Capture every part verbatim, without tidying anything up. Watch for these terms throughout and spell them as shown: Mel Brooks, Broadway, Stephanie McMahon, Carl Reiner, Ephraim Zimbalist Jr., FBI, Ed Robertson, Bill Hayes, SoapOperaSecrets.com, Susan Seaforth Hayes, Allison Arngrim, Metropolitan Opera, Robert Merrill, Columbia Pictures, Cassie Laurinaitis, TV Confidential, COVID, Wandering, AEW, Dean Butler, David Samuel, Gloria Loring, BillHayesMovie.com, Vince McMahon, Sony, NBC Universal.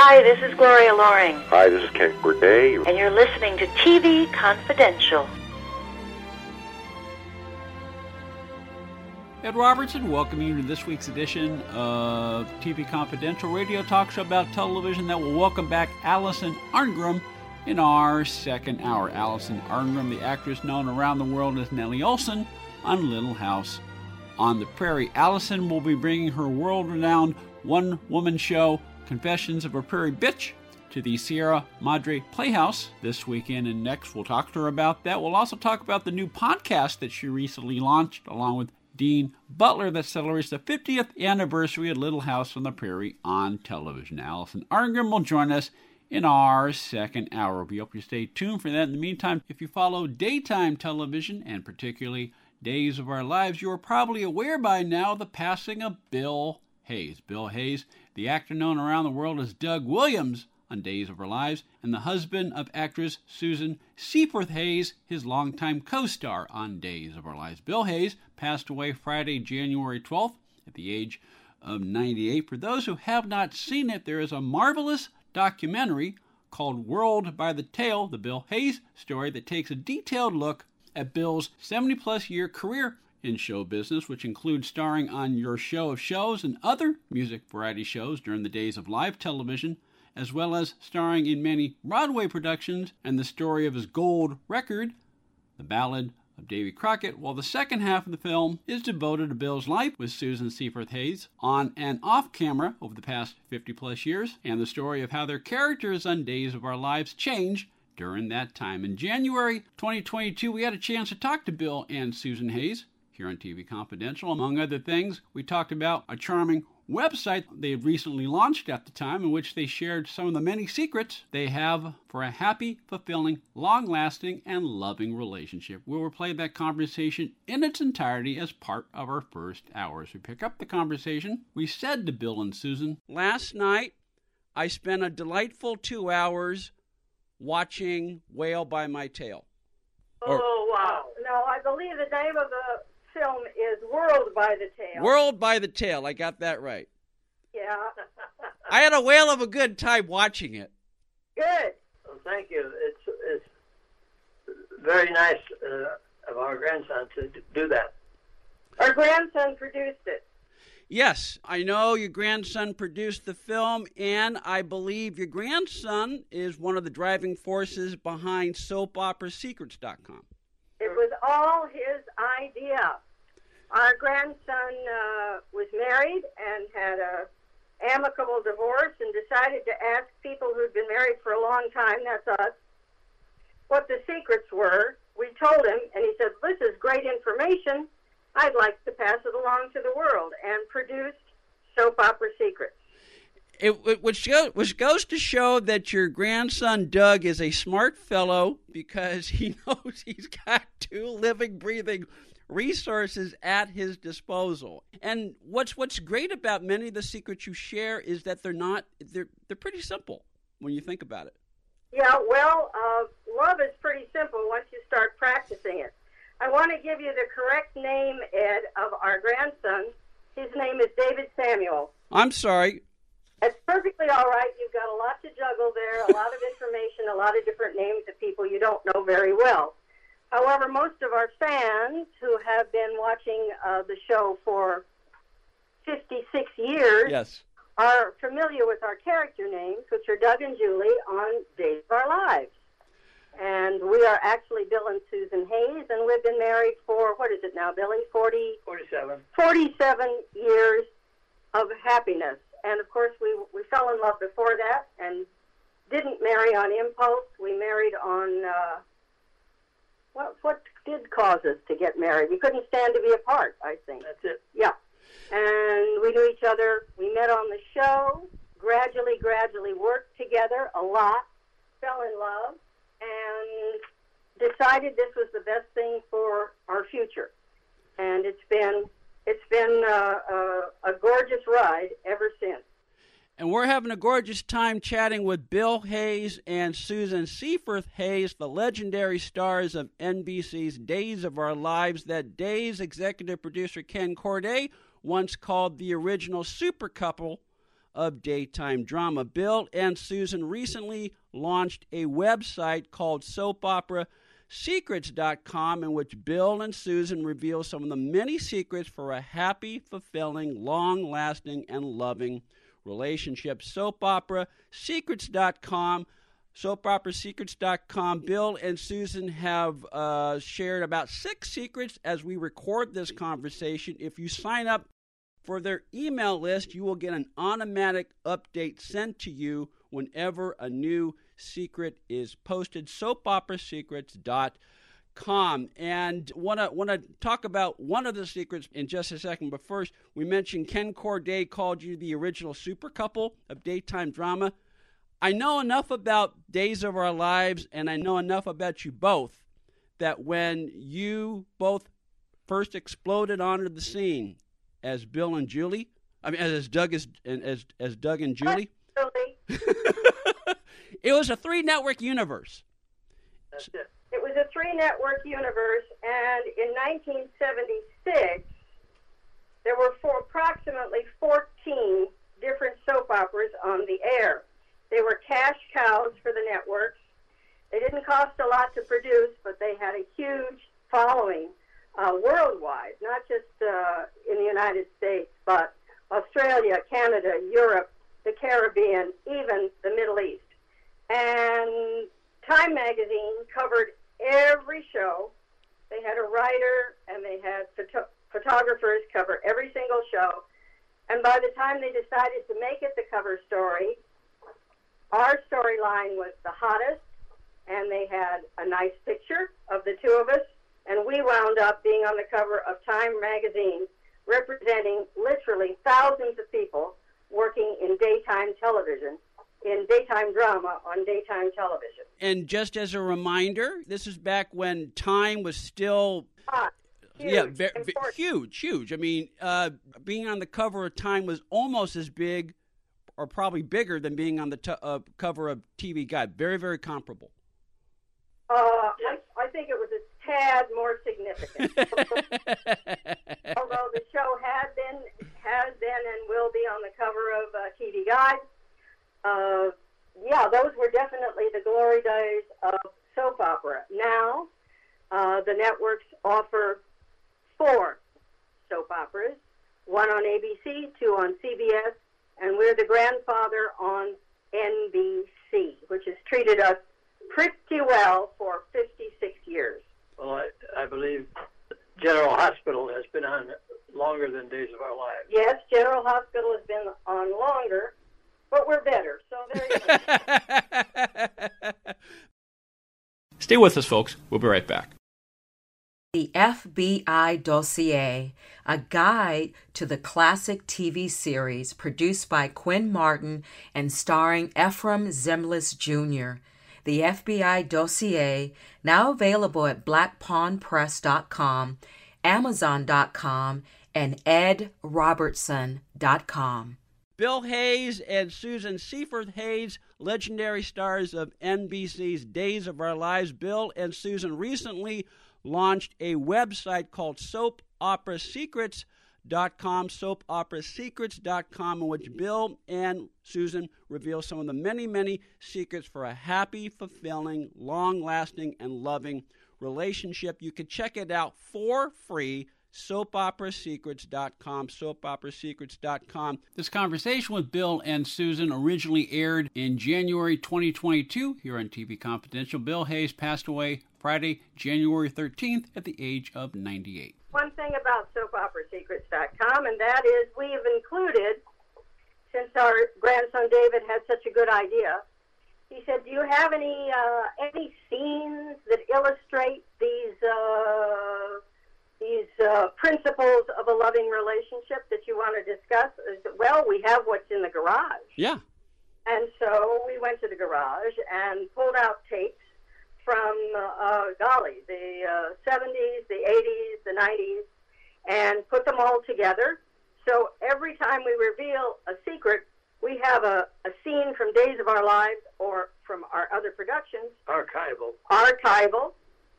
Hi, this is Gloria Loring. Hi, this is Ken Corday. And you're listening to T V Confidential. Ed Robertson, welcoming you to this week's edition of T V Confidential, radio talk show about television that will welcome back Allison Arngrim in our second hour. Allison Arngrim, the actress known around the world as Nellie Olson on Little House on the Prairie. Allison will be bringing her world-renowned one-woman show, Confessions of a Prairie Bitch, to the Sierra Madre Playhouse this weekend and next. We'll talk to her about that. We'll also talk about the new podcast that she recently launched along with Dean Butler that celebrates the fiftieth anniversary of Little House on the Prairie on television. Allison Arngrim will join us in our second hour. We hope you stay tuned for that. In the meantime, if you follow daytime television, and particularly Days of Our Lives, you are probably aware by now of the passing of Bill Hayes. Bill Hayes, the actor known around the world as Doug Williams on Days of Our Lives, and the husband of actress Susan Seaforth Hayes, his longtime co-star on Days of Our Lives. Bill Hayes passed away Friday, January twelfth, at the age of ninety-eight. For those who have not seen it, there is a marvelous documentary called World by the Tail: The Bill Hayes Story that takes a detailed look at Bill's seventy-plus year career in show business, which includes starring on Your Show of Shows and other music variety shows during the days of live television, as well as starring in many Broadway productions and the story of his gold record, The Ballad of Davy Crockett, while the second half of the film is devoted to Bill's life with Susan Seaforth Hayes on and off camera over the past fifty-plus years, and the story of how their characters on Days of Our Lives changed during that time. In January twenty twenty-two, we had a chance to talk to Bill and Susan Hayes here on T V Confidential. Among other things, we talked about a charming website they had recently launched at the time, in which they shared some of the many secrets they have for a happy, fulfilling, long-lasting, and loving relationship. We'll replay that conversation in its entirety as part of our first hour. As we pick up the conversation, we said to Bill and Susan, "Last night, I spent a delightful two hours watching Whale by My Tail." Or, oh, wow. No, I believe the name of the film is World by the Tail. World by the Tail. I got that right. Yeah. I had a whale of a good time watching it. Good. Well, thank you. It's it's very nice uh, of our grandson to do that. Our grandson produced it. Yes, I know your grandson produced the film, and I believe your grandson is one of the driving forces behind Soap Opera Secrets dot com. It was all his idea. Our grandson uh, was married and had a amicable divorce and decided to ask people who'd been married for a long time, that's us, what the secrets were. We told him, and he said, "This is great information. I'd like to pass it along to the world," and produced Soap Opera Secrets. It, it, which, go, which goes to show that your grandson, Doug, is a smart fellow, because he knows he's got two living, breathing resources at his disposal. And what's what's great about many of the secrets you share is that they're not they're they're pretty simple when you think about it. Yeah, well, uh, love is pretty simple once you start practicing it. I want to give you the correct name, Ed, of our grandson. His name is David Samuel. I'm sorry. It's perfectly all right. You've got a lot to juggle there, a lot of information, a lot of different names of people you don't know very well. However, most of our fans who have been watching uh, the show for fifty-six years yes. are familiar with our character names, which are Doug and Julie on Days of Our Lives. And we are actually Bill and Susan Hayes, and we've been married for, what is it now, Billy? forty forty-seven forty-seven years of happiness. And, of course, we we fell in love before that and didn't marry on impulse. We married on, uh, what, what did cause us to get married? We couldn't stand to be apart, I think. That's it. Yeah. And we knew each other. We met on the show, gradually, gradually worked together a lot, fell in love, and decided this was the best thing for our future. And it's been it's been a, a, a gorgeous ride ever since. And we're having a gorgeous time chatting with Bill Hayes and Susan Seaforth Hayes, the legendary stars of N B C's Days of Our Lives, that Days executive producer Ken Corday once called the original super couple of daytime drama. Bill and Susan recently launched a website called Soap Opera Secrets dot com, in which Bill and Susan reveal some of the many secrets for a happy, fulfilling, long-lasting, and loving relationship. Soap Opera Secrets dot com. Soap Opera Secrets dot com. Bill and Susan have uh, shared about six secrets as we record this conversation. If you sign up for their email list, you will get an automatic update sent to you whenever a new secret is posted. Soap Opera Secrets dot com. And want to want to talk about one of the secrets in just a second. But first, we mentioned Ken Corday called you the original super couple of daytime drama. I know enough about Days of Our Lives, and I know enough about you both, that when you both first exploded onto the scene as Bill and Julie, I mean, as Doug as as as Doug and Julie. It was a three-network universe. That's it. It was a three-network universe, and in nineteen seventy-six, there were four, approximately fourteen different soap operas on the air. They were cash cows for the networks. They didn't cost a lot to produce, but they had a huge following uh, worldwide, not just uh, in the United States, but Australia, Canada, Europe, the Caribbean, even the Middle East. And Time magazine covered every show. They had a writer and they had photo- photographers cover every single show. And by the time they decided to make it the cover story, our storyline was the hottest, and they had a nice picture of the two of us, and we wound up being on the cover of Time magazine, representing literally thousands of people working in daytime television, in daytime drama on daytime television. And just as a reminder, this is back when Time was still... Hot. Huge, yeah, ve- ve- huge, huge. I mean, uh, being on the cover of Time was almost as big or probably bigger than being on the t- uh, cover of T V Guide. Very, very comparable. Uh, I, I think it was a tad more significant. Although the show had been, has been and will be on the cover of uh, T V Guide. Uh, yeah, those were definitely the glory days of soap opera. Now, uh, the networks offer four soap operas, one on A B C, two on C B S, and we're the grandfather on N B C, which has treated us pretty well for fifty-six years. Well, I, I believe General Hospital has been on longer than Days of Our Lives. Yes, General Hospital has been on longer, but we're better, so there you go. Stay with us, folks. We'll be right back. The F B I Dossier, a guide to the classic T V series produced by Quinn Martin and starring Ephraim Zimbalist Junior The F B I Dossier, now available at Black Pawn Press dot com, Amazon dot com, and Ed Robertson dot com. Bill Hayes and Susan Seaforth Hayes, legendary stars of N B C's Days of Our Lives. Bill and Susan recently launched a website called Soap Opera Secrets dot com, Soap Opera Secrets dot com, in which Bill and Susan reveal some of the many, many secrets for a happy, fulfilling, long-lasting, and loving relationship. You can check it out for free, Soap Opera Secrets dot com, Soap Opera Secrets dot com. This conversation with Bill and Susan originally aired in January twenty twenty-two here on T V Confidential. Bill Hayes passed away Friday, January thirteenth at the age of ninety-eight. One thing about Soap Opera Secrets dot com, and that is we've included, since our grandson David had such a good idea, he said, do you have any uh, any scenes that illustrate these uh, these uh, principles of a loving relationship that you want to discuss? I said, well, we have what's in the garage. Yeah. And so we went to the garage and pulled out tapes from, uh, golly, the uh, seventies, the eighties, the nineties, and put them all together. So every time we reveal a secret, we have a, a scene from Days of Our Lives or from our other productions. Archival. Archival.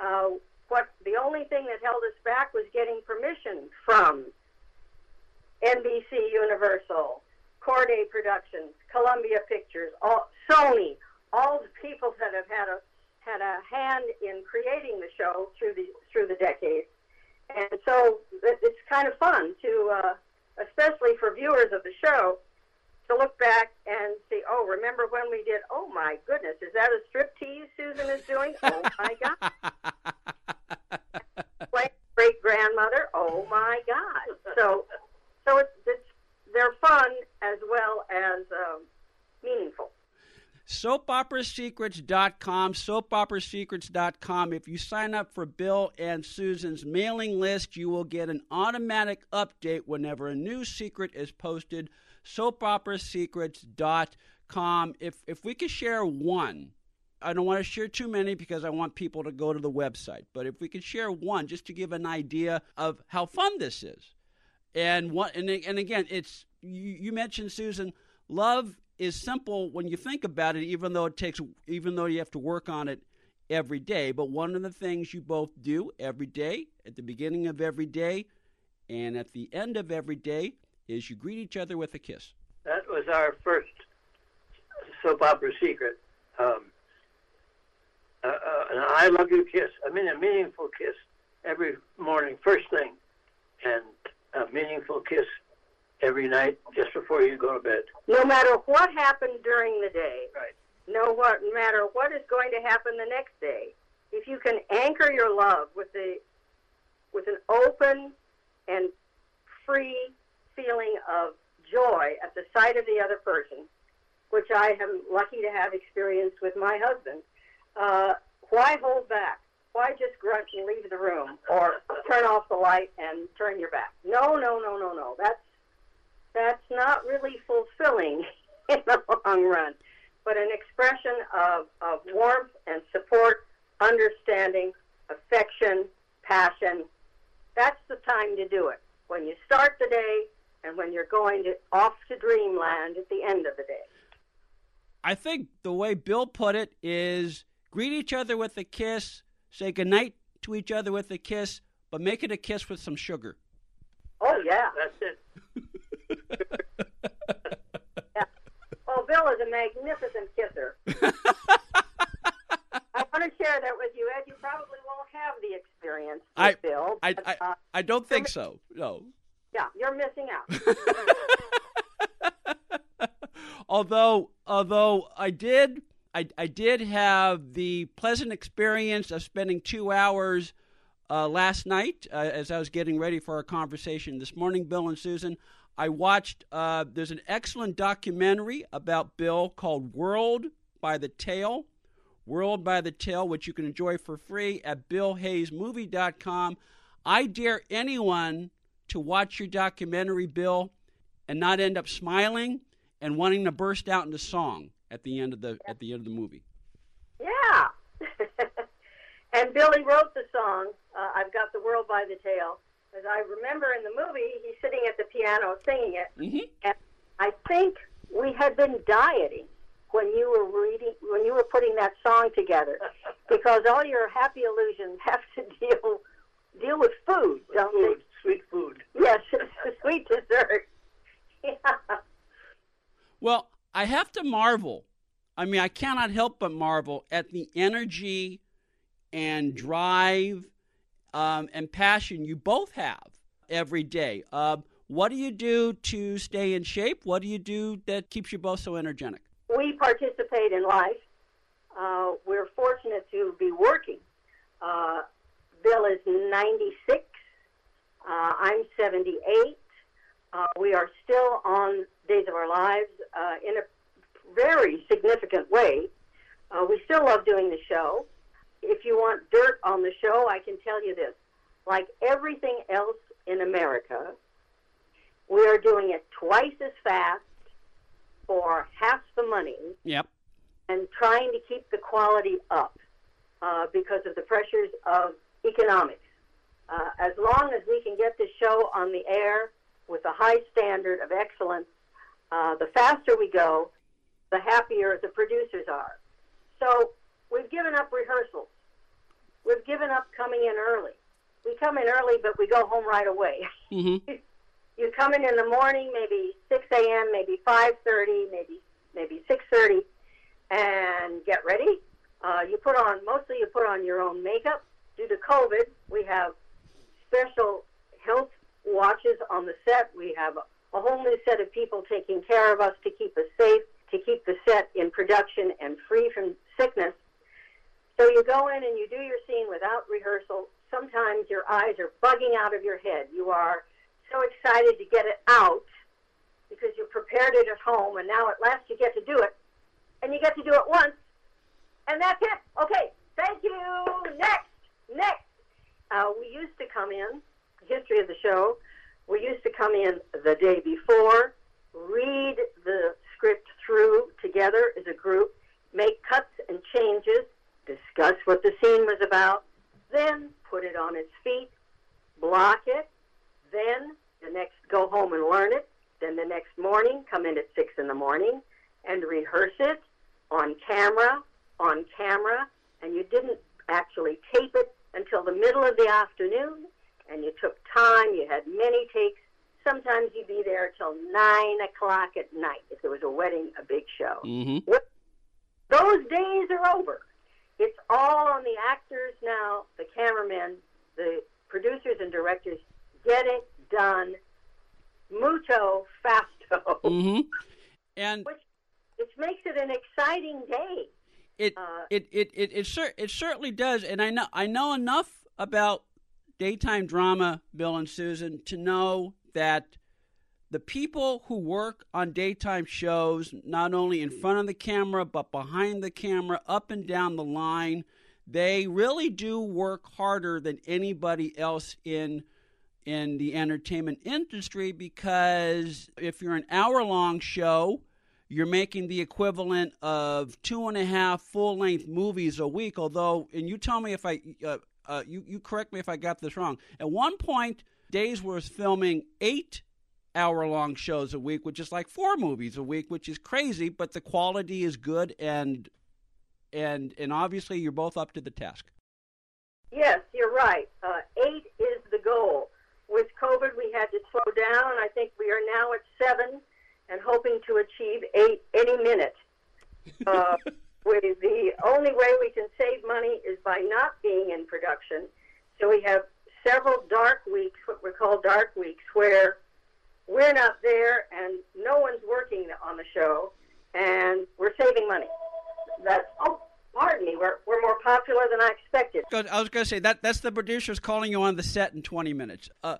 Uh, What the only thing that held us back was getting permission from N B C Universal, Corday Productions, Columbia Pictures, all, Sony, all the people that have had a had a hand in creating the show through the through the decades, and so it's kind of fun to, uh, especially for viewers of the show, to look back and see, oh, remember when we did? Oh my goodness, is that a striptease Susan is doing? Oh my God! Like great grandmother. Oh my God! So, so it's, it's they're fun as well as um, meaningful. Soap Opera Secrets dot com, Soap Opera Secrets dot com. If you sign up for Bill and Susan's mailing list, you will get an automatic update whenever a new secret is posted. Soap Opera Secrets dot com. If, if we could share one, I don't want to share too many because I want people to go to the website, but if we could share one just to give an idea of how fun this is. And what, and, and again, it's you, you mentioned, Susan, love is simple when you think about it, even though it takes, even though you have to work on it every day. But one of the things you both do every day, at the beginning of every day and at the end of every day, is you greet each other with a kiss. That was our first soap opera secret. Um, uh, uh, an I love you kiss. I mean, a meaningful kiss every morning, first thing, and a meaningful kiss every night just before you go to bed. No matter what happened during the day, right. no what, matter what is going to happen the next day, if you can anchor your love with, a, with an open and free feeling of joy at the sight of the other person, which I am lucky to have experienced with my husband, uh, why hold back? Why just grunt and leave the room or turn off the light and turn your back? No, no, no, no, no. That's that's not really fulfilling in the long run, but an expression of, of warmth and support, understanding, affection, passion. That's the time to do it, when you start the day and when you're going to, off to dreamland at the end of the day. I think the way Bill put it is greet each other with a kiss, say goodnight to each other with a kiss, but make it a kiss with some sugar. Oh, yeah. That's it. Yeah. Oh, Bill is a magnificent kisser. I want to share that with you, Ed. You probably won't have the experience with I, Bill. But, I, I, uh, I don't think so, no. Yeah, you're missing out. although although I did I, I did have the pleasant experience of spending two hours uh, last night uh, as I was getting ready for our conversation this morning, Bill and Susan. I watched, uh, there's an excellent documentary about Bill called World by the Tail, World by the Tail, which you can enjoy for free at Bill Hayes Movie dot com. I dare anyone to watch your documentary, Bill, and not end up smiling and wanting to burst out into song at the end of the at the end of the movie. Yeah. And Billy wrote the song, uh, I've Got the World by the Tail. As I remember in the movie, he's sitting at the piano singing it. Mm-hmm. And I think we had been dieting when you were reading, when you were putting that song together, because all your happy illusions have to deal deal with food, don't food, they? Sweet food. Yes, sweet dessert. Yeah. Well, I have to marvel. I mean, I cannot help but marvel at the energy and drive Um, and passion you both have every day. Uh, what do you do to stay in shape? What do you do that keeps you both so energetic? We participate in life. Uh, we're fortunate to be working. Uh, Bill is ninety-six. Uh, I'm seventy-eight. Uh, we are still on Days of Our Lives uh, in a very significant way. Uh, we still love doing the show. If you want dirt on the show, I can tell you this. Like everything else in America, we are doing it twice as fast for half the money. Yep. And trying to keep the quality up uh, because of the pressures of economics. Uh, as long as we can get this show on the air with a high standard of excellence, uh, the faster we go, the happier the producers are. So we've given up rehearsals. We've given up coming in early. We come in early, but we go home right away. Mm-hmm. you come in in the morning, maybe six a.m., maybe five thirty, maybe maybe six thirty, and get ready. Uh, you put on, mostly you put on your own makeup. Due to COVID, we have special health watches on the set. We have a whole new set of people taking care of us to keep us safe, to keep the set in production and free from sickness. So you go in and you do your scene without rehearsal. Sometimes your eyes are bugging out of your head. You are so excited to get it out because you prepared it at home, and now at last you get to do it, and you get to do it once, and that's it. Okay, thank you. Next, next. Uh, we used to come in, history of the show, we used to come in the day before, read the script through together as a group, make cuts and changes, discuss what the scene was about, then put it on its feet, block it, then the next go home and learn it, then the next morning come in at six in the morning and rehearse it on camera, on camera, and you didn't actually tape it until the middle of the afternoon, and you took time, you had many takes. Sometimes you'd be there till nine o'clock at night if there was a wedding, a big show. Mm-hmm. Those days are over. It's all on the actors now, the cameramen, the producers and directors. Get it done, mucho fasto. Mm-hmm. And which, which makes it an exciting day. It uh, it it it it, cer- it certainly does. And I know I know enough about daytime drama, Bill and Susan, to know that the people who work on daytime shows, not only in front of the camera, but behind the camera, up and down the line, they really do work harder than anybody else in in the entertainment industry, because if you're an hour-long show, you're making the equivalent of two and a half full-length movies a week. Although, and you tell me if I, uh, uh, you, you correct me if I got this wrong. At one point, Days was filming eight hour-long shows a week, which is like four movies a week, which is crazy, but the quality is good, and and and obviously you're both up to the task. Yes, you're right. Uh, eight is the goal. With COVID, we had to slow down. I think we are now at seven and hoping to achieve eight any minute. Uh, with the only way we can save money is by not being in production. So we have several dark weeks, what we call dark weeks, where we're not there and no one's working on the show, and we're saving money. That's oh. Pardon me, we're, we're more popular than I expected. I was going to say, that that's the producers calling you on the set in twenty minutes. Uh,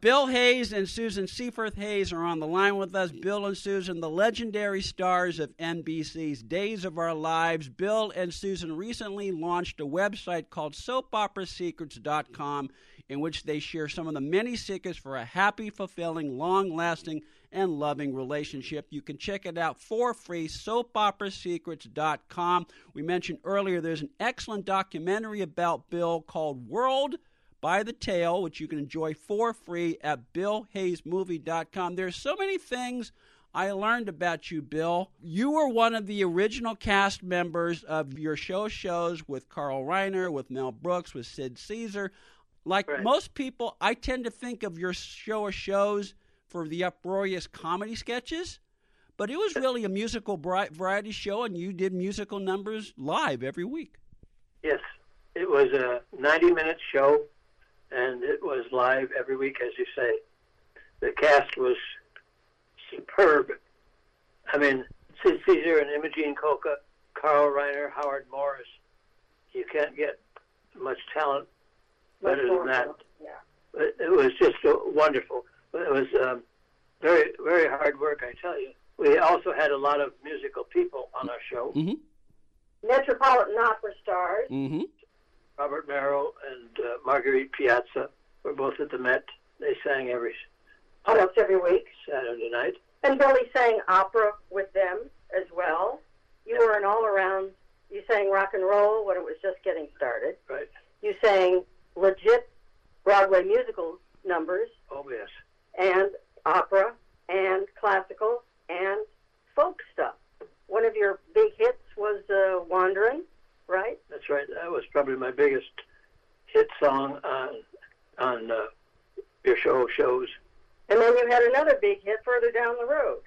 Bill Hayes and Susan Seaforth Hayes are on the line with us. Bill and Susan, the legendary stars of N B C's Days of Our Lives. Bill and Susan recently launched a website called Soap Opera Secrets dot com, in which they share some of the many secrets for a happy, fulfilling, long-lasting, and loving relationship. You can check it out for free, soap opera secrets dot com. We mentioned earlier there's an excellent documentary about Bill called World by the Tail, which you can enjoy for free at Bill Hayes Movie dot com. There's so many things I learned about you, Bill. You were one of the original cast members of Your Show of Shows with Carl Reiner, with Mel Brooks, with Sid Caesar. Like right. Most people, I tend to think of Your Show of Shows for the uproarious comedy sketches, but it was really a musical variety show, and you did musical numbers live every week. Yes, it was a ninety-minute show, and it was live every week, as you say. The cast was superb. I mean, Sid Caesar and Imogene Coca, Carl Reiner, Howard Morris. You can't get much talent better than that. Yeah. It was just wonderful. It was um, very, very hard work, I tell you. We also had a lot of musical people on our show. Mm-hmm. Metropolitan Opera stars. Mm-hmm. Robert Merrill and uh, Marguerite Piazza were both at the Met. They sang every almost every week. Saturday night. And Billy sang opera with them as well. You yeah. were an all-around. You sang rock and roll when it was just getting started. Right. You sang legit Broadway musical numbers. Oh, yes. And opera, and classical, and folk stuff. One of your big hits was uh, Wandering, right? That's right. That was probably my biggest hit song on on uh, Your Show of Shows. And then you had another big hit further down the road,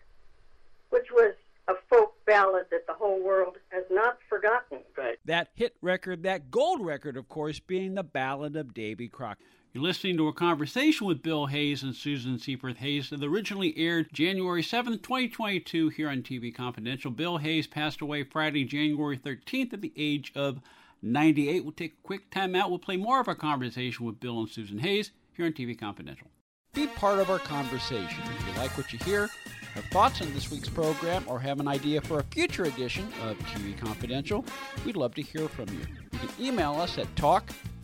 which was a folk ballad that the whole world has not forgotten. Right. That hit record, that gold record, of course, being The Ballad of Davy Crockett. You're listening to a conversation with Bill Hayes and Susan Seaforth Hayes that originally aired January seventh, twenty twenty-two here on T V Confidential. Bill Hayes passed away Friday, January thirteenth at the age of ninety-eight. We'll take a quick time out. We'll play more of our conversation with Bill and Susan Hayes here on T V Confidential. Be part of our conversation. If you like what you hear, have thoughts on this week's program, or have an idea for a future edition of T V Confidential, we'd love to hear from you. You can email us at talk